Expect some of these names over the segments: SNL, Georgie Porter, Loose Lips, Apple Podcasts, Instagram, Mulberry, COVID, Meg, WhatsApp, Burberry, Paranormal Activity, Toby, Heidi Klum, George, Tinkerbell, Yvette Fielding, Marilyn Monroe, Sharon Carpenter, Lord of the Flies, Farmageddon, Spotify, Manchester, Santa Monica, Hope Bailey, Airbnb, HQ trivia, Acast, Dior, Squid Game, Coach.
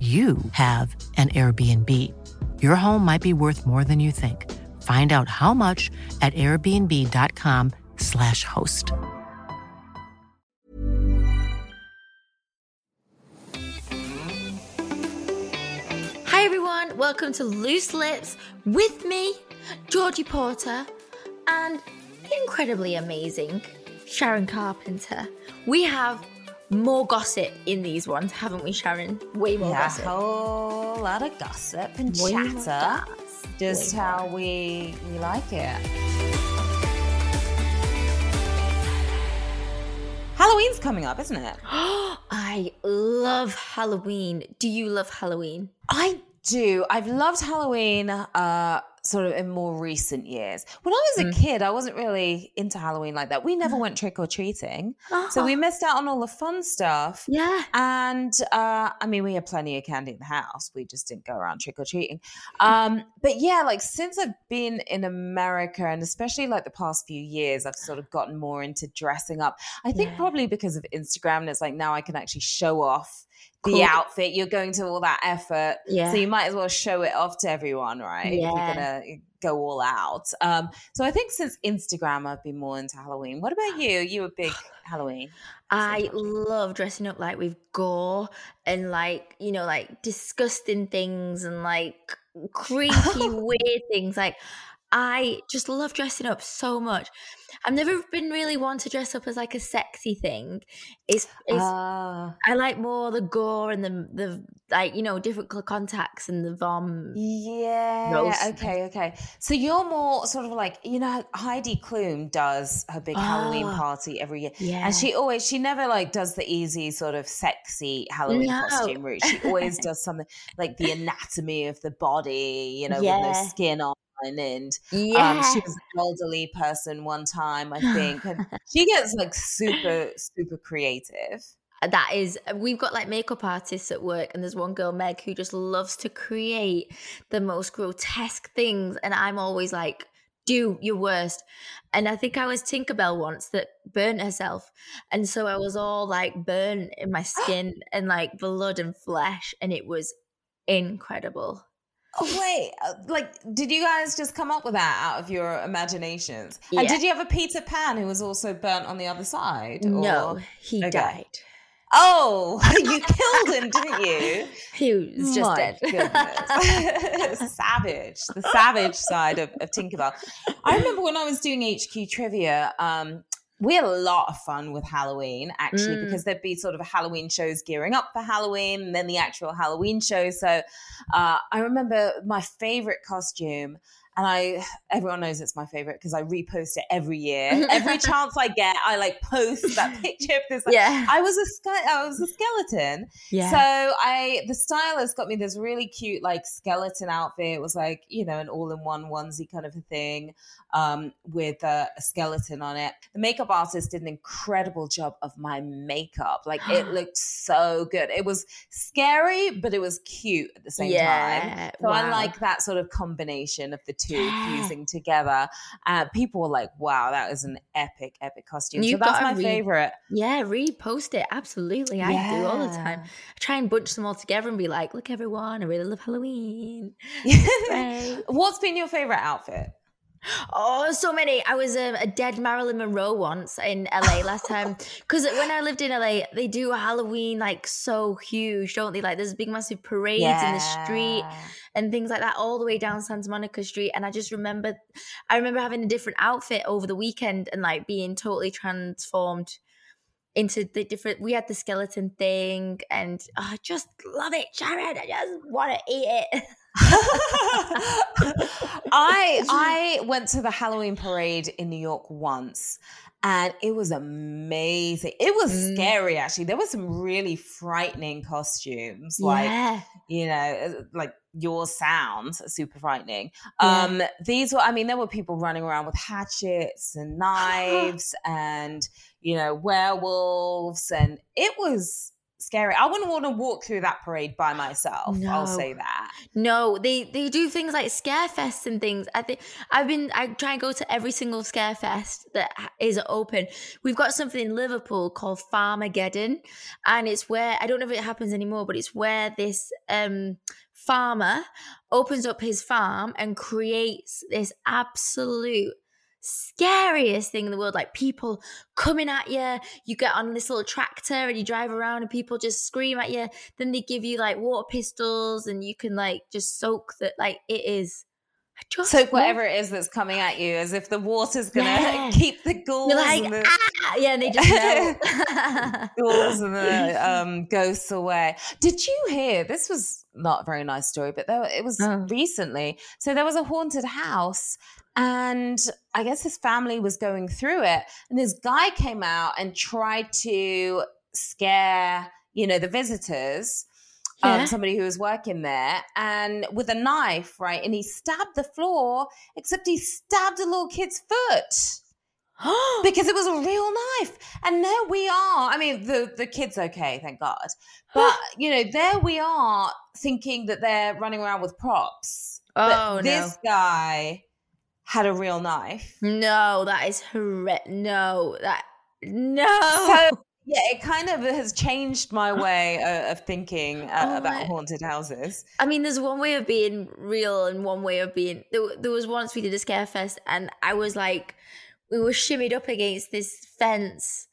you have an Airbnb. Your home might be worth more than you think. Find out how much at airbnb.com/host. Hey everyone, welcome to Loose Lips with me, Georgie Porter, and the incredibly amazing Sharon Carpenter. We have more gossip in these ones, haven't we, Sharon? Way more gossip. A whole lot of gossip and way chatter. Just way how more. We like it. Halloween's coming up, isn't it? I love Halloween. Do you love Halloween? I do. I've loved Halloween sort of in more recent years. When I was a kid, I wasn't really into Halloween like that. We never went trick-or-treating. So we missed out on all the fun stuff. Yeah. And, I mean, we had plenty of candy in the house. We just didn't go around trick-or-treating. But, yeah, like, since I've been in America, and especially, like, the past few years, I've sort of gotten more into dressing up. I think probably because of Instagram, and it's like now I can actually show off the outfit. You're going to all that effort, so you might as well show it off to everyone, right? If you're gonna go all out. So I think since Instagram, I've been more into Halloween. What about you? You a big Halloween? I love dressing up, like, with gore and, like, you know, like disgusting things and, like, creepy weird things. Like, I just love dressing up so much. I've never been really one to dress up as, like, a sexy thing. I like more the gore and the like, you know, different contacts and the vom. Okay. So you're more sort of like, you know, Heidi Klum does her big Halloween party every year. Yeah. And she never, like, does the easy sort of sexy Halloween costume route. She always does something like the anatomy of the body, you know, with no skin on. And she was an elderly person one time, I think, and she gets, like, super creative. That is, we've got, like, makeup artists at work, and there's one girl, Meg, who just loves to create the most grotesque things, and I'm always like, do your worst. And I think I was Tinkerbell once that burnt herself, and so I was all, like, burnt in my skin and, like, blood and flesh, and it was incredible. Oh, wait, like, did you guys just come up with that out of your imaginations? Yeah. And did you have a Peter Pan who was also burnt on the other side? Or? No, he died. Oh, you killed him, didn't you? He was just dead. Goodness. Savage. The savage side of Tinkerbell. I remember when I was doing HQ trivia, we had a lot of fun with Halloween, actually, because there'd be sort of Halloween shows gearing up for Halloween and then the actual Halloween show. So I remember my favorite costume, and everyone knows it's my favorite because I repost it every year. Every chance I get, I, like, post that picture of this. Like, I was a skeleton. Yeah. So the stylist got me this really cute, like, skeleton outfit. It was, like, you know, an all-in-one onesie kind of a thing. With a skeleton on it. The makeup artist did an incredible job of my makeup. Like, it looked so good. It was scary, but it was cute at the same time. So I like that sort of combination of the two fusing together. People were like, wow, that was an epic costume. So that's my favorite. Yeah, repost it. Absolutely. I do all the time. I try and bunch them all together and be like, look, everyone, I really love Halloween. What's been your favorite outfit? Oh, so many. I was a dead Marilyn Monroe once in LA last time. Because when I lived in LA, they do Halloween like so huge, don't they? Like there's big, massive parades in the street and things like that all the way down Santa Monica Street. And I just remember, having a different outfit over the weekend and like being totally transformed into the different, we had the skeleton thing and I just love it, Sharon. I just want to eat it. I went to the Halloween parade in New York once and it was amazing. It was scary actually. There were some really frightening costumes, like, you know, like your sound, super frightening. These were, I mean, there were people running around with hatchets and knives and, you know, werewolves, and it was scary. I wouldn't want to walk through that parade by myself. No. I'll say that. No, they do things like scare fests and things. I try and go to every single scare fest that is open. We've got something in Liverpool called Farmageddon, and it's where, I don't know if it happens anymore, but it's where this farmer opens up his farm and creates this absolute scariest thing in the world, like people coming at you, you get on this little tractor and you drive around and people just scream at you, then they give you like water pistols and you can like just soak that, like it is soak whatever it is that's coming at you, as if the water's gonna keep the ghouls, like, and the, and they just ghouls and the ghosts away. Did you hear, this was not a very nice story, but it was recently, so there was a haunted house. And I guess his family was going through it, and this guy came out and tried to scare, you know, the visitors, somebody who was working there, and with a knife, right? And he stabbed the floor, except he stabbed a little kid's foot. Because it was a real knife. And there we are. I mean, the kid's okay, thank God. But, you know, there we are thinking that they're running around with props. Oh, but this guy had a real knife. No, that is horrific. So, yeah, it kind of has changed my way of thinking about haunted houses. I mean, there's one way of being real and one way of being... There was once we did a scare fest and I was like... We were shimmied up against this fence.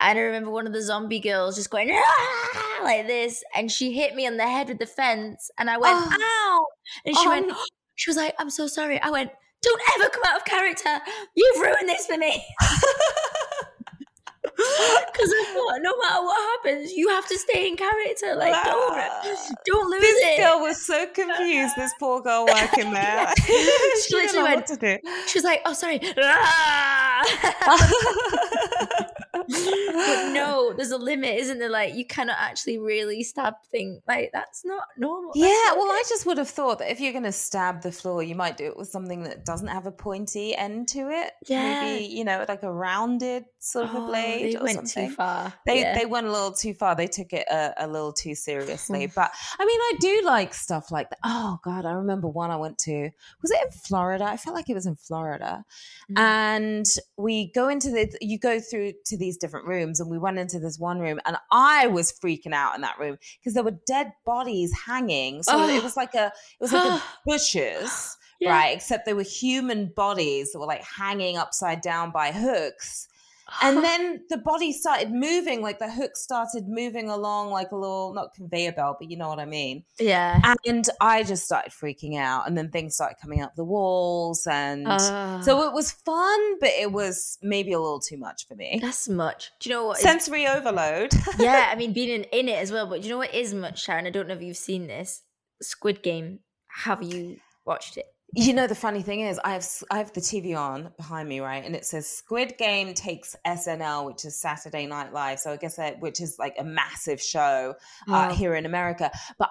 And I remember one of the zombie girls just going, "Ah!" like this. And she hit me on the head with the fence. And I went, ow. And she went, she was like, "I'm so sorry." I went, "Don't ever come out of character. You've ruined this for me." Because I thought, no matter what happens, you have to stay in character. Like, don't lose it. This girl was so confused, this poor girl working there. She literally went, she was like, "Oh, sorry." But no, there's a limit, isn't there? Like, you cannot actually really stab things. Like, that's not normal. That's I just would have thought that if you're going to stab the floor, you might do it with something that doesn't have a pointy end to it. Yeah. Maybe, you know, like a rounded sort of a blade. They went too far. They went a little too far. They took it a little too seriously. But I mean, I do like stuff like that. Oh God, I remember one I went to. Was it in Florida? I felt like it was in Florida. And we go into you go through to these different rooms, and we went into this one room, and I was freaking out in that room because there were dead bodies hanging. So it was like a bushes, right? Except they were human bodies that were like hanging upside down by hooks. And then the body started moving, like the hook started moving along like a little, not conveyor belt, but you know what I mean. Yeah. And I just started freaking out. And then things started coming up the walls. And so it was fun, but it was maybe a little too much for me. That's much. Do you know what? Sensory overload. Yeah, I mean, being in it as well. But do you know what is much, Sharon? I don't know if you've seen this. Squid Game. Have you watched it? You know, the funny thing is I have the TV on behind me, right? And it says Squid Game takes SNL, which is Saturday Night Live. So I guess which is like a massive show here in America. But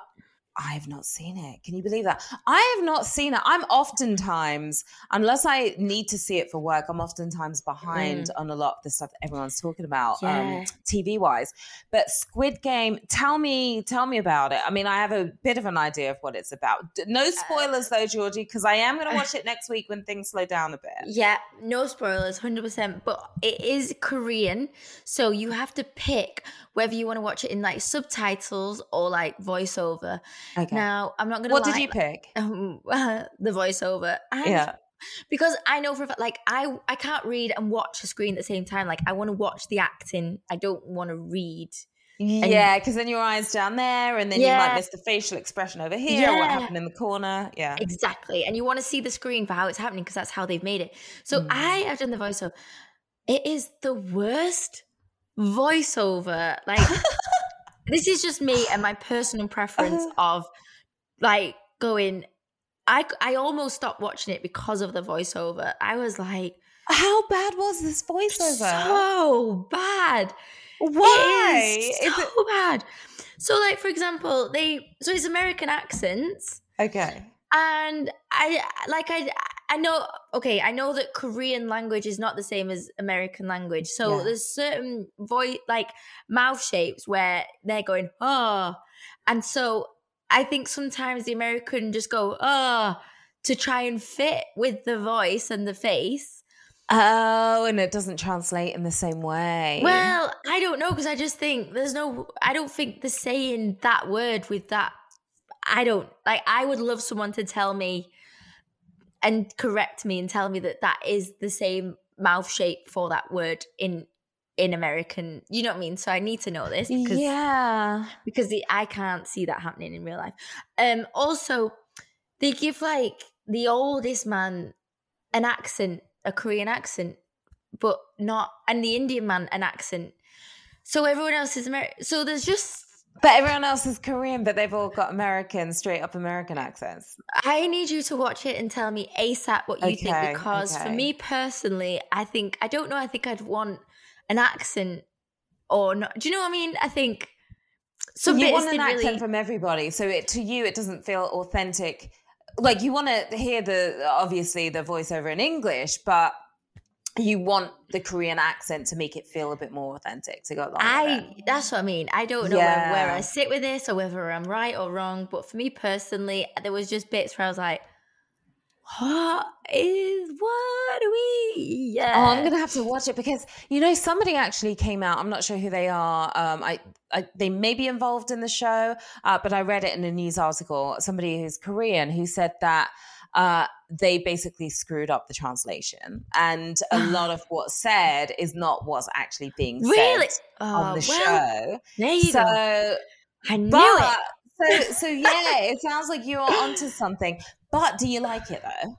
I have not seen it. Can you believe that? I have not seen it. I'm oftentimes, unless I need to see it for work, I'm oftentimes behind on a lot of the stuff that everyone's talking about TV-wise. But Squid Game, tell me about it. I mean, I have a bit of an idea of what it's about. No spoilers though, Georgie, because I am going to watch it next week when things slow down a bit. Yeah, no spoilers, 100%. But it is Korean, so you have to pick whether you want to watch it in like subtitles or like voiceover. Okay. Now, I'm not going to lie. What did you pick? The voiceover. And Because I know for a fact, like, I can't read and watch a screen at the same time. Like, I want to watch the acting. I don't want to read. Yeah, because then your eyes down there, and then you might miss the facial expression over here, or what happened in the corner. Yeah, exactly. And you want to see the screen for how it's happening, because that's how they've made it. So I have done the voiceover. It is the worst voiceover. Like, this is just me and my personal preference of, like, going. I almost stopped watching it because of the voiceover. I was like, how bad was this voiceover? So bad. Why? It is so bad. So, like, for example, so it's American accents. Okay. And I know that Korean language is not the same as American language. So there's certain voice, like, mouth shapes where they're going, oh. And so I think sometimes the American just go, oh, to try and fit with the voice and the face. Oh, and it doesn't translate in the same way. Well, I don't know, because I just think I don't think the saying that word with that, I would love someone to tell me and correct me and tell me that is the same mouth shape for that word in American, you know what I mean? So I need to know this because I can't see that happening in real life. Also, they give, like, the oldest man an accent, a Korean accent, but not, and the Indian man an accent. So everyone else is American. So there's just, but everyone else is Korean, but they've all got American, straight up American accents. I need you to watch it and tell me ASAP what you think, because for me personally, I think I'd want an accent or not. Do you know what I mean? I think some you want an accent from everybody, so to you it doesn't feel authentic. Like, you want to hear the voiceover in English, but you want the Korean accent to make it feel a bit more authentic. To go along with it. That's what I mean. I don't know where I sit with this, or whether I'm right or wrong. But for me personally, there was just bits where I was like, oh, I'm gonna have to watch it, because, you know, somebody actually came out, I'm not sure who they are, they may be involved in the show, but I read it in a news article, somebody who's Korean, who said that they basically screwed up the translation, and a lot of what's said is not what's actually being said on the show. There you go. I knew it. So yeah, it sounds like you're onto something. But do you like it, though?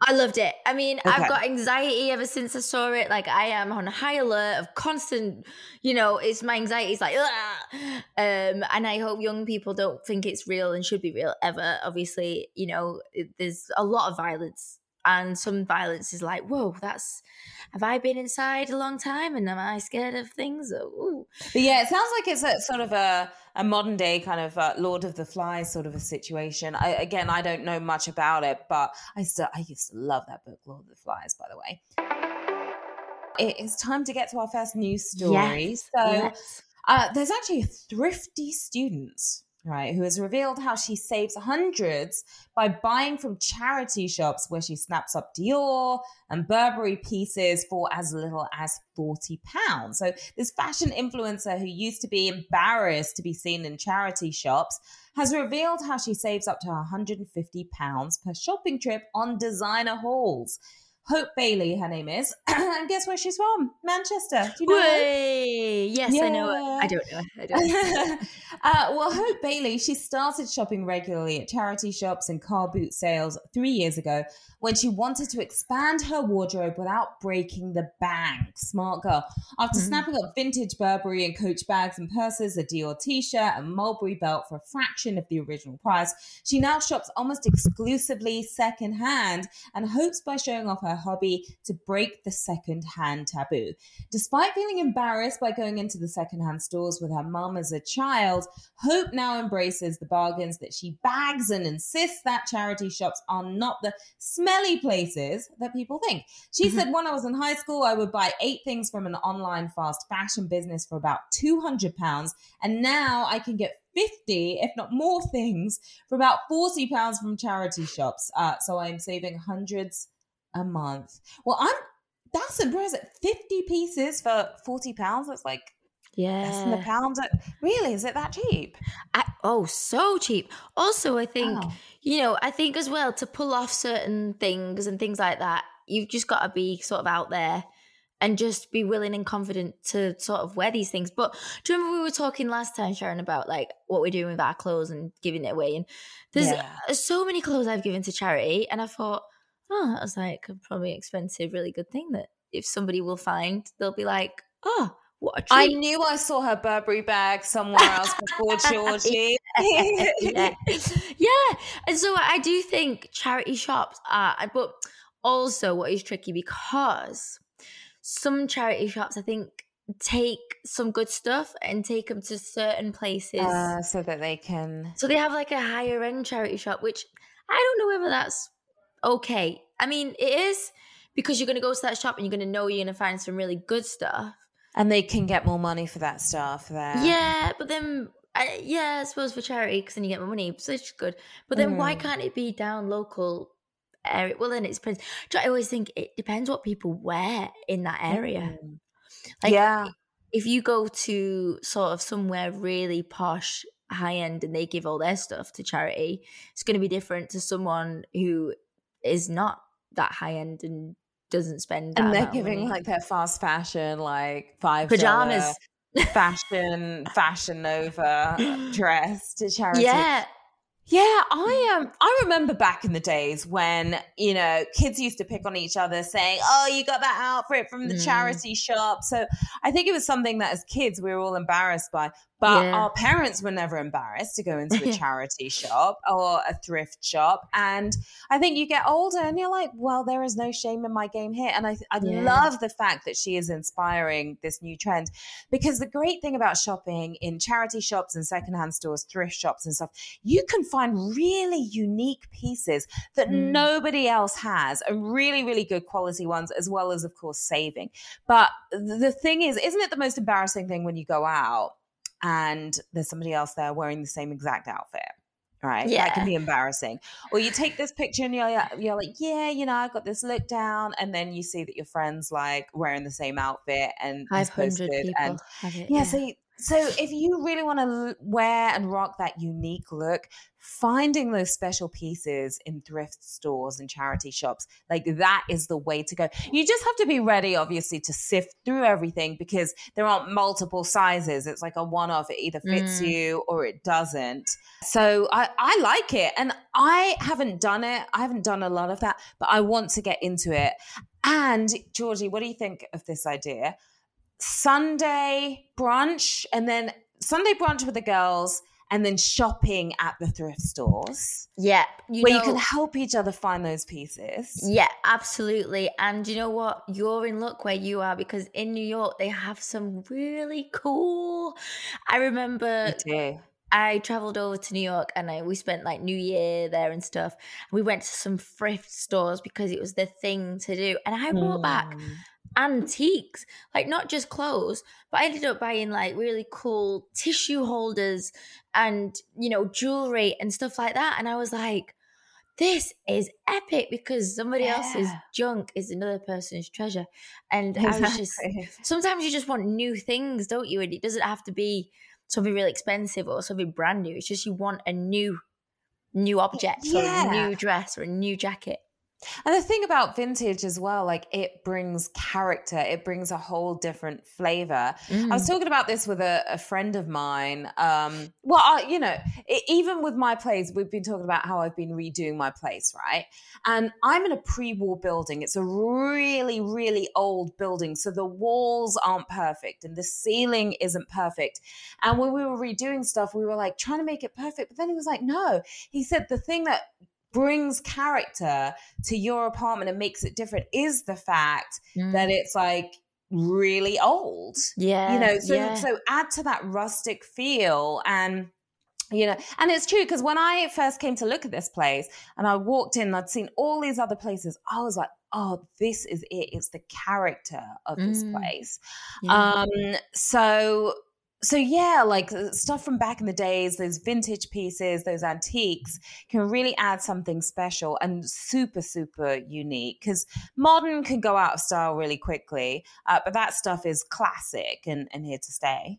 I loved it. I mean, okay. I've got anxiety ever since I saw it. Like, I am on high alert of constant, you know, it's my anxiety. It's like, and I hope young people don't think it's real and should be real ever. Obviously, you know, there's a lot of violence. And some violence is like, whoa, have I been inside a long time and am I scared of things? Ooh. But yeah, it sounds like it's a sort of a modern day kind of Lord of the Flies sort of a situation. I don't know much about it, but I used to love that book, Lord of the Flies, by the way. It is time to get to our first news story. Yes, so there's actually a thrifty student, right, who has revealed how she saves hundreds by buying from charity shops where she snaps up Dior and Burberry pieces for as little as £40. So this fashion influencer, who used to be embarrassed to be seen in charity shops, has revealed how she saves up to £150 per shopping trip on designer hauls. Hope Bailey, her name is, and guess where she's from? Manchester. Do you know her? Yes, yeah. I know her. I don't know her. Well, Hope Bailey, she started shopping regularly at charity shops and car boot sales 3 years ago when she wanted to expand her wardrobe without breaking the bank. Smart girl. After snapping up vintage Burberry and Coach bags and purses, a Dior t-shirt and Mulberry belt for a fraction of the original price, she now shops almost exclusively secondhand and hopes by showing off her hobby to break the second-hand taboo. Despite feeling embarrassed by going into the second-hand stores with her mum as a child, Hope now embraces the bargains that she bags and insists that charity shops are not the smelly places that people think. She said, when I was in high school, I would buy 8 things from an online fast fashion business for about £200, and now I can get 50, if not more, things for about £40 from charity shops. So I'm saving hundreds a month. Well, that's impressive. 50 pieces for £40. That's like less than a pound. Really, is it that cheap? So cheap. Also, I think you know, I think as well, to pull off certain things and things like that, you've just got to be sort of out there and just be willing and confident to sort of wear these things. But do you remember we were talking last time, Sharon, about like what we're doing with our clothes and giving it away? And there's so many clothes I've given to charity, and I thought, oh, that was like a probably expensive, really good thing that if somebody will find, they'll be like, oh, what a treat. I knew I saw her Burberry bag somewhere else before Georgie. Yeah. And so I do think charity shops are, but also what is tricky, because some charity shops, I think, take some good stuff and take them to certain places. So that they can. So they have like a higher end charity shop, which I don't know whether that's okay. I mean, it is, because you're going to go to that shop and you're going to know you're going to find some really good stuff. And they can get more money for that stuff there. Yeah, but then, I suppose for charity, because then you get more money, so it's good. But then why can't it be down local area? Well, then it depends. I always think it depends what people wear in that area. Like, yeah. If you go to sort of somewhere really posh, high end, and they give all their stuff to charity, it's going to be different to someone who is not that high end and doesn't spend that, and they're giving money. Like their fast fashion, like $5 pajamas fashion Nova dress to charity. I remember back in the days when, you know, kids used to pick on each other saying, oh, you got that outfit from the charity shop. So I think it was something that as kids we were all embarrassed by, but our parents were never embarrassed to go into a charity shop or a thrift shop. And I think you get older and you're like, well, there is no shame in my game here. And I love the fact that she is inspiring this new trend, because the great thing about shopping in charity shops and secondhand stores, thrift shops and stuff, you can find really unique pieces that nobody else has, and really, really good quality ones, as well as, of course, saving. But the thing is, isn't it the most embarrassing thing when you go out and there's somebody else there wearing the same exact outfit, right? Yeah. That can be embarrassing. Or you take this picture and you're like, yeah, you know, I've got this look down. And then you see that your friend's like wearing the same outfit, and it's posted. And so if you really want to wear and rock that unique look, finding those special pieces in thrift stores and charity shops, like that is the way to go. You just have to be ready, obviously, to sift through everything, because there aren't multiple sizes. It's like a one-off. It either fits you or it doesn't. So I like it, and I haven't done it. I haven't done a lot of that, but I want to get into it. And Georgie, what do you think of this idea? Sunday brunch with the girls, and then shopping at the thrift stores. Yeah. You can help each other find those pieces. Yeah, absolutely. And you know what? You're in luck where you are, because in New York, they have some really cool. I remember I traveled over to New York, and we spent like New Year there and stuff. We went to some thrift stores because it was the thing to do. And I brought back antiques, like not just clothes, but I ended up buying like really cool tissue holders and, you know, jewelry and stuff like that. And I was like, this is epic, because somebody else's junk is another person's treasure. And I was just, sometimes you just want new things, don't you? And it doesn't have to be something really expensive or something brand new. It's just you want a new object or a new dress or a new jacket. And the thing about vintage as well, like it brings character, it brings a whole different flavor. I was talking about this with a friend of mine. Even with my place, we've been talking about how I've been redoing my place, right? And I'm in a pre-war building. It's a really, really old building. So the walls aren't perfect and the ceiling isn't perfect. And when we were redoing stuff, we were like trying to make it perfect. But then he was like, no, he said the thing that brings character to your apartment and makes it different is the fact that it's like really old. Yeah. You know, so add to that rustic feel. And, you know, and it's true, because when I first came to look at this place and I walked in and I'd seen all these other places, I was like, oh, this is it. It's the character of this place. Yeah. So, like stuff from back in the days, those vintage pieces, those antiques can really add something special and super, super unique, because modern can go out of style really quickly, but that stuff is classic and here to stay.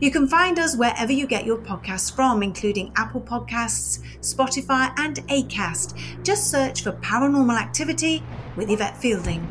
You can find us wherever you get your podcasts from, including Apple Podcasts, Spotify and Acast. Just search for Paranormal Activity with Yvette Fielding.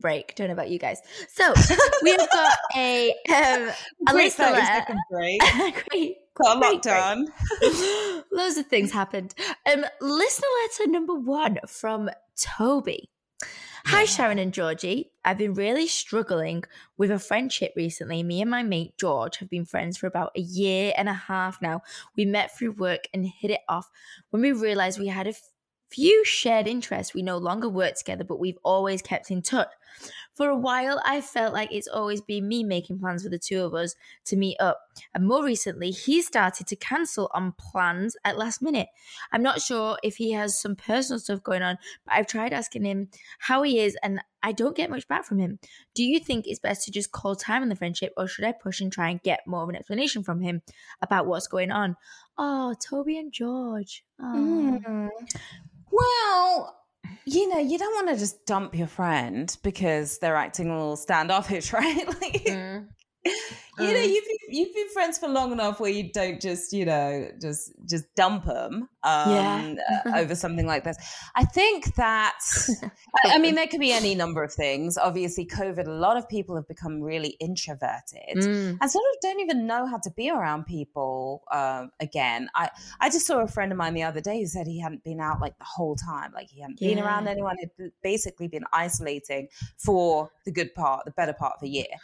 break. Don't know about you guys. So we have got a great 30-second break. Great. Got a lockdown. Loads of things happened. Listener letter number 1 from Toby. Hi, Sharon and Georgie. I've been really struggling with a friendship recently. Me and my mate George have been friends for about a year and a half now. We met through work and hit it off when we realized we had a few shared interests. We no longer work together, but we've always kept in touch. For a while, I felt like it's always been me making plans for the two of us to meet up. And more recently, he started to cancel on plans at last minute. I'm not sure if he has some personal stuff going on, but I've tried asking him how he is and I don't get much back from him. Do you think it's best to just call time on the friendship, or should I push and try and get more of an explanation from him about what's going on? Oh, Toby and George. Oh. Mm. Well, you know, you don't want to just dump your friend because they're acting all standoffish, right? Like, you know, you've been friends for long enough where you don't just, you know, just dump them over something like this. I think that, I mean, there could be any number of things. Obviously, COVID, a lot of people have become really introverted and sort of don't even know how to be around people again. I just saw a friend of mine the other day who said he hadn't been out like the whole time. Like he hadn't been around anyone. He'd basically been isolating for the better part of a year.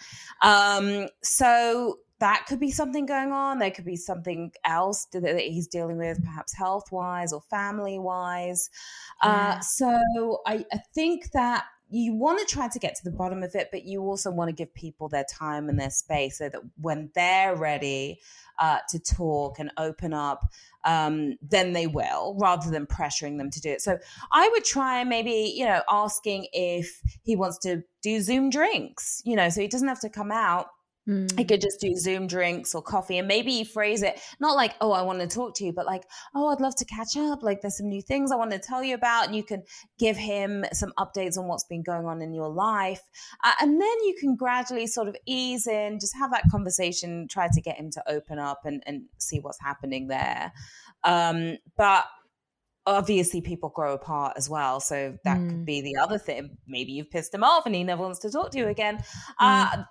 So that could be something going on. There could be something else that he's dealing with, perhaps health-wise or family-wise. So I think that you want to try to get to the bottom of it, but you also want to give people their time and their space so that when they're ready to talk and open up, then they will, rather than pressuring them to do it. So I would try maybe, you know, asking if he wants to do Zoom drinks, you know, so he doesn't have to come out. I could just do Zoom drinks or coffee, and maybe you phrase it not like, oh, I want to talk to you, but like, oh, I'd love to catch up. Like, there's some new things I want to tell you about. And you can give him some updates on what's been going on in your life. And then you can gradually sort of ease in, just have that conversation, try to get him to open up and see what's happening there. But obviously people grow apart as well. So that could be the other thing. Maybe you've pissed him off and he never wants to talk to you again. That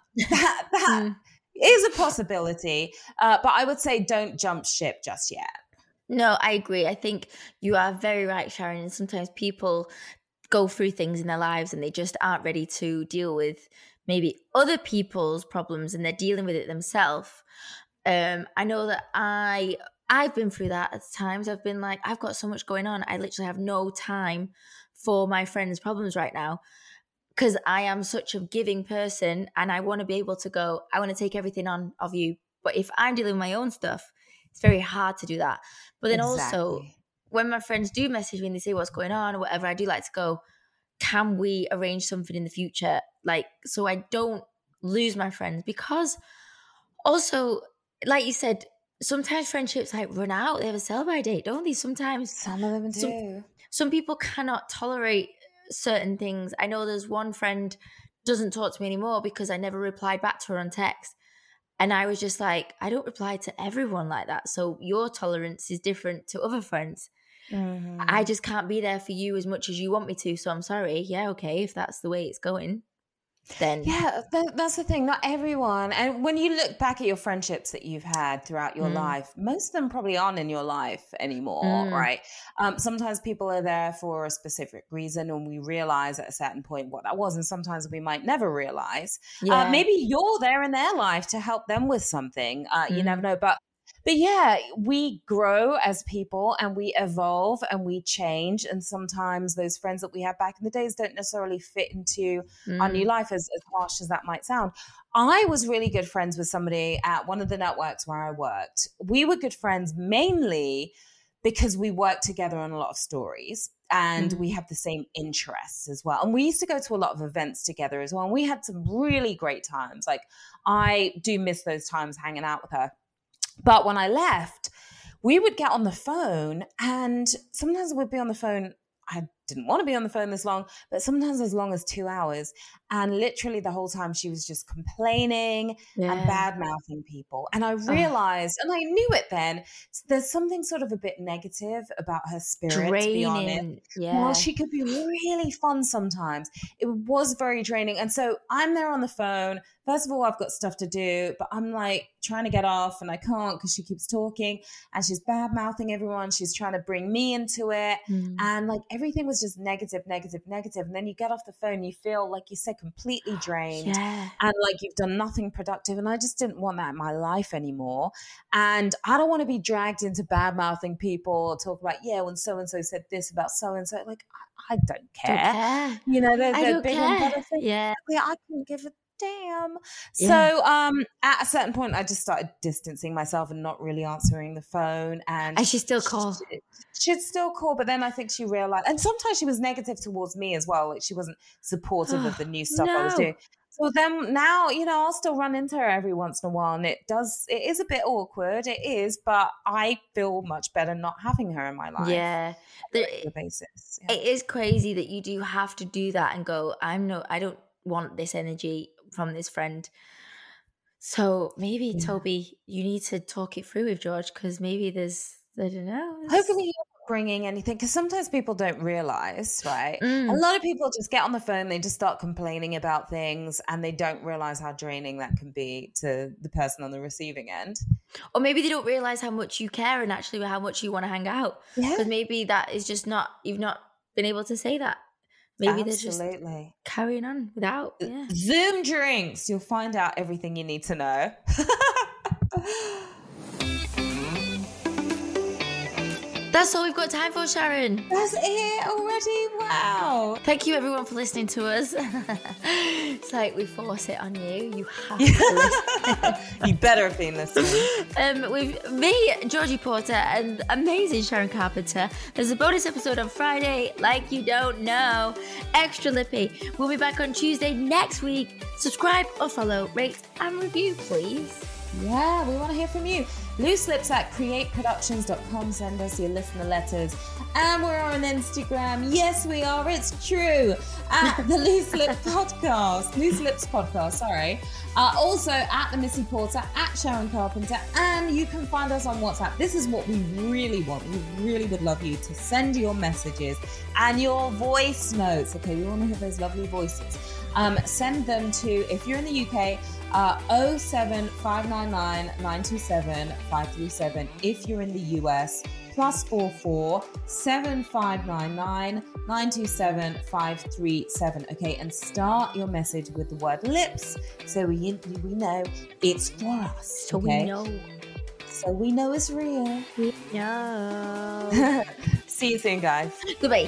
is a possibility. But I would say don't jump ship just yet. No, I agree. I think you are very right, Sharon. And sometimes people go through things in their lives and they just aren't ready to deal with maybe other people's problems and they're dealing with it themselves. I know that I've been through that at times. I've been like, I've got so much going on. I literally have no time for my friends' problems right now, because I am such a giving person and I want to be able to go, I want to take everything on of you. But if I'm dealing with my own stuff, it's very hard to do that. But then also when my friends do message me and they say what's going on or whatever, I do like to go, can we arrange something in the future? Like, so I don't lose my friends, because also, like you said, sometimes friendships like run out. They have a sell-by date, don't they? Sometimes. Some of them do. Some people cannot tolerate certain things. I know there's one friend doesn't talk to me anymore because I never replied back to her on text. And I was just like, I don't reply to everyone like that. So your tolerance is different to other friends. Mm-hmm. I just can't be there for you as much as you want me to. So I'm sorry. Yeah, okay, if that's the way it's going. Then yeah, that's the thing, not everyone. And when you look back at your friendships that you've had throughout your life, most of them probably aren't in your life anymore, right? Sometimes people are there for a specific reason, and we realize at a certain point what that was, and sometimes we might never realize. Maybe you're there in their life to help them with something. You never know. But yeah, we grow as people and we evolve and we change. And sometimes those friends that we had back in the days don't necessarily fit into our new life, as harsh as that might sound. I was really good friends with somebody at one of the networks where I worked. We were good friends mainly because we worked together on a lot of stories and we had the same interests as well. And we used to go to a lot of events together as well. And we had some really great times. Like, I do miss those times hanging out with her. But when I left, we would get on the phone, and sometimes we'd be on the phone. I didn't want to be on the phone this long, but sometimes as long as 2 hours. And literally the whole time she was just complaining and bad-mouthing people. And I realized, and I knew it then, there's something sort of a bit negative about her spirit, draining, to be honest. Yeah. Well, she could be really fun sometimes. It was very draining. And so I'm there on the phone. First of all, I've got stuff to do, but I'm like trying to get off and I can't because she keeps talking and she's bad-mouthing everyone. She's trying to bring me into it. And like everything was just negative. And then you get off the phone, you feel, like you said, completely drained and like you've done nothing productive. And I just didn't want that in my life anymore. And I don't want to be dragged into bad mouthing people, talk about, when so-and-so said this about so-and-so. Like, I don't care. You know, they're big and better things. I couldn't give a damn. So at a certain point, I just started distancing myself and not really answering the phone. And she still calls. She'd still call, but then I think she realized, and sometimes she was negative towards me as well. Like, she wasn't supportive of the new stuff I was doing. So then now, you know, I'll still run into her every once in a while, and it is a bit awkward. It is, but I feel much better not having her in my life. On a regular basis. It is crazy that you do have to do that and go, I don't want this energy from this friend. So maybe, Toby, you need to talk it through with George, because maybe there's, I don't know. Hopefully you're not bringing anything, because sometimes people don't realize, right? A lot of people just get on the phone, they just start complaining about things, and they don't realize how draining that can be to the person on the receiving end. Or maybe they don't realize how much you care and actually how much you want to hang out. Because maybe that is just not, you've not been able to say that. Maybe they're just carrying on without. Zoom drinks. You'll find out everything you need to know. That's all we've got time for, Sharon. That's it already? Wow. Thank you, everyone, for listening to us. It's like we force it on you. You have to listen. You better have been listening. With me, Georgie Porter, and amazing Sharon Carpenter. There's a bonus episode on Friday, like you don't know. Extra lippy. We'll be back on Tuesday next week. Subscribe or follow, rate and review, please. Yeah, we want to hear from you. Loose Lips at createproductions.com. Send us your listener letters. And we're on Instagram. Yes, we are. It's true. At the Loose Lips Podcast. Also at the Missy Porter, at Sharon Carpenter. And you can find us on WhatsApp. This is what we really want. We really would love you to send your messages and your voice notes. Okay, we want to hear those lovely voices. Send them to, if you're in the UK, 07599 927 537. If you're in the US, +44 7599 927 537. Okay, and start your message with the word lips, so we know it's for us. Okay? So we know it's real. We know. See you soon, guys. Goodbye.